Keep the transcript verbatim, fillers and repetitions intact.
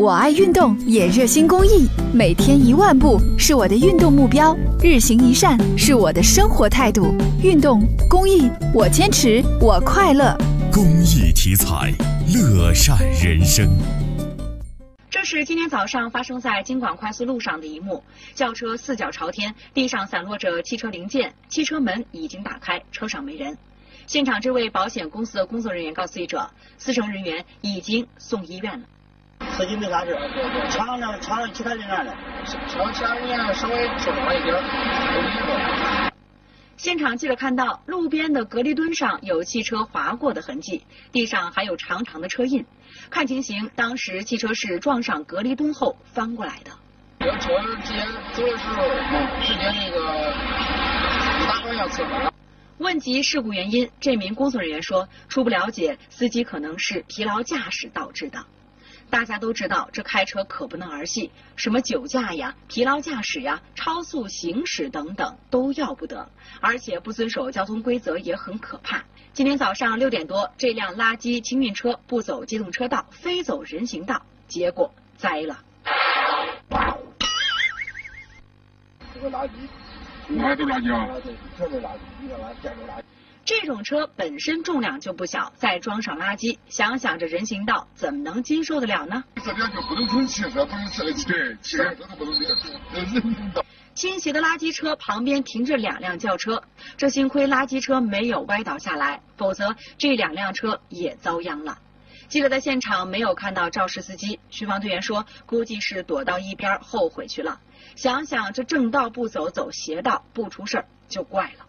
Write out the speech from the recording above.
我爱运动，也热心公益。每天一万步是我的运动目标，日行一善是我的生活态度。运动、公益，我坚持，我快乐。公益题材，乐善人生。这是今天早上发生在京广快速路上的一幕，轿车四脚朝天，地上散落着汽车零件，汽车门已经打开，车上没人。现场这位保险公司的工作人员告诉记者，司乘人员已经送医院了。司机没啥事，墙上墙上其他人那了，墙墙面稍微肿了一点，有淤泥。现场记者看到，路边的隔离墩上有汽车划过的痕迹，地上还有长长的车印。看情形，当时汽车是撞上隔离墩后翻过来的。人从之前周六、之前那个五大方向侧滑。问及事故原因，这名工作人员说，初步了解，司机可能是疲劳驾驶导致的。大家都知道，这开车可不能儿戏，什么酒驾呀、疲劳驾驶呀、超速行驶等等都要不得，而且不遵守交通规则也很可怕。今天早上六点多，这辆垃圾清运车不走机动车道，非走人行道，结果栽了。这个垃圾，你看这垃圾啊，这是垃圾，一个垃圾，这是垃圾。这种车本身重量就不小，再装上垃圾，想想这人行道怎么能经受得了呢？这辆就不能从汽车，不能车，对，汽车都不能车。倾斜的垃圾车旁边停着两辆轿车，这幸亏垃圾车没有歪倒下来，否则这两辆车也遭殃了。记者在现场没有看到肇事司机，巡防队员说，估计是躲到一边后悔去了。想想这正道不走，走邪道，不出事儿就怪了。